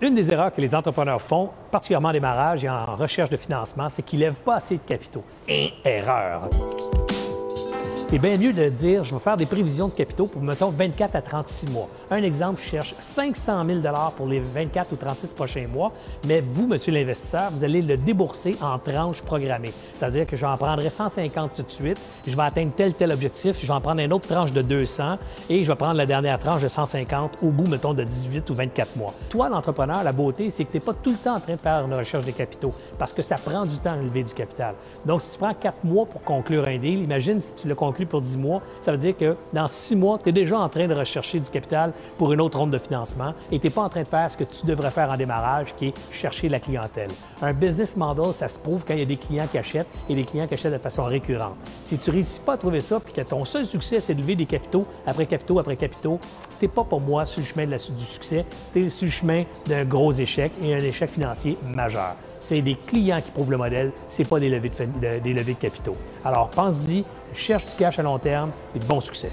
Une des erreurs que les entrepreneurs font, particulièrement en démarrage et en recherche de financement, c'est qu'ils ne lèvent pas assez de capitaux. Erreur! C'est bien mieux de dire « je vais faire des prévisions de capitaux pour, mettons, 24 à 36 mois ». Un exemple, je cherche 500 000 $ pour les 24 ou 36 prochains mois, mais vous, monsieur l'investisseur, vous allez le débourser en tranches programmées. C'est-à-dire que j'en prendrai 150 tout de suite, je vais atteindre tel objectif, je vais en prendre une autre tranche de 200 et je vais prendre la dernière tranche de 150 au bout, mettons, de 18 ou 24 mois. Toi, l'entrepreneur, la beauté, c'est que tu n'es pas tout le temps en train de faire une recherche de capitaux parce que ça prend du temps à lever du capital. Donc, si tu prends 4 mois pour conclure un deal, imagine si tu le conclus pour 10 mois, ça veut dire que dans 6 mois, tu es déjà en train de rechercher du capital pour une autre ronde de financement et tu n'es pas en train de faire ce que tu devrais faire en démarrage, qui est chercher la clientèle. Un business model, ça se prouve quand il y a des clients qui achètent et des clients qui achètent de façon récurrente. Si tu ne réussis pas à trouver ça puis que ton seul succès, c'est de lever des capitaux après capitaux après capitaux, tu n'es pas pour moi sur le chemin du succès, tu es sur le chemin d'un gros échec et un échec financier majeur. C'est des clients qui prouvent le modèle, ce n'est pas des levées de capitaux. Alors pense-y, cherche du cash à long terme et bon succès.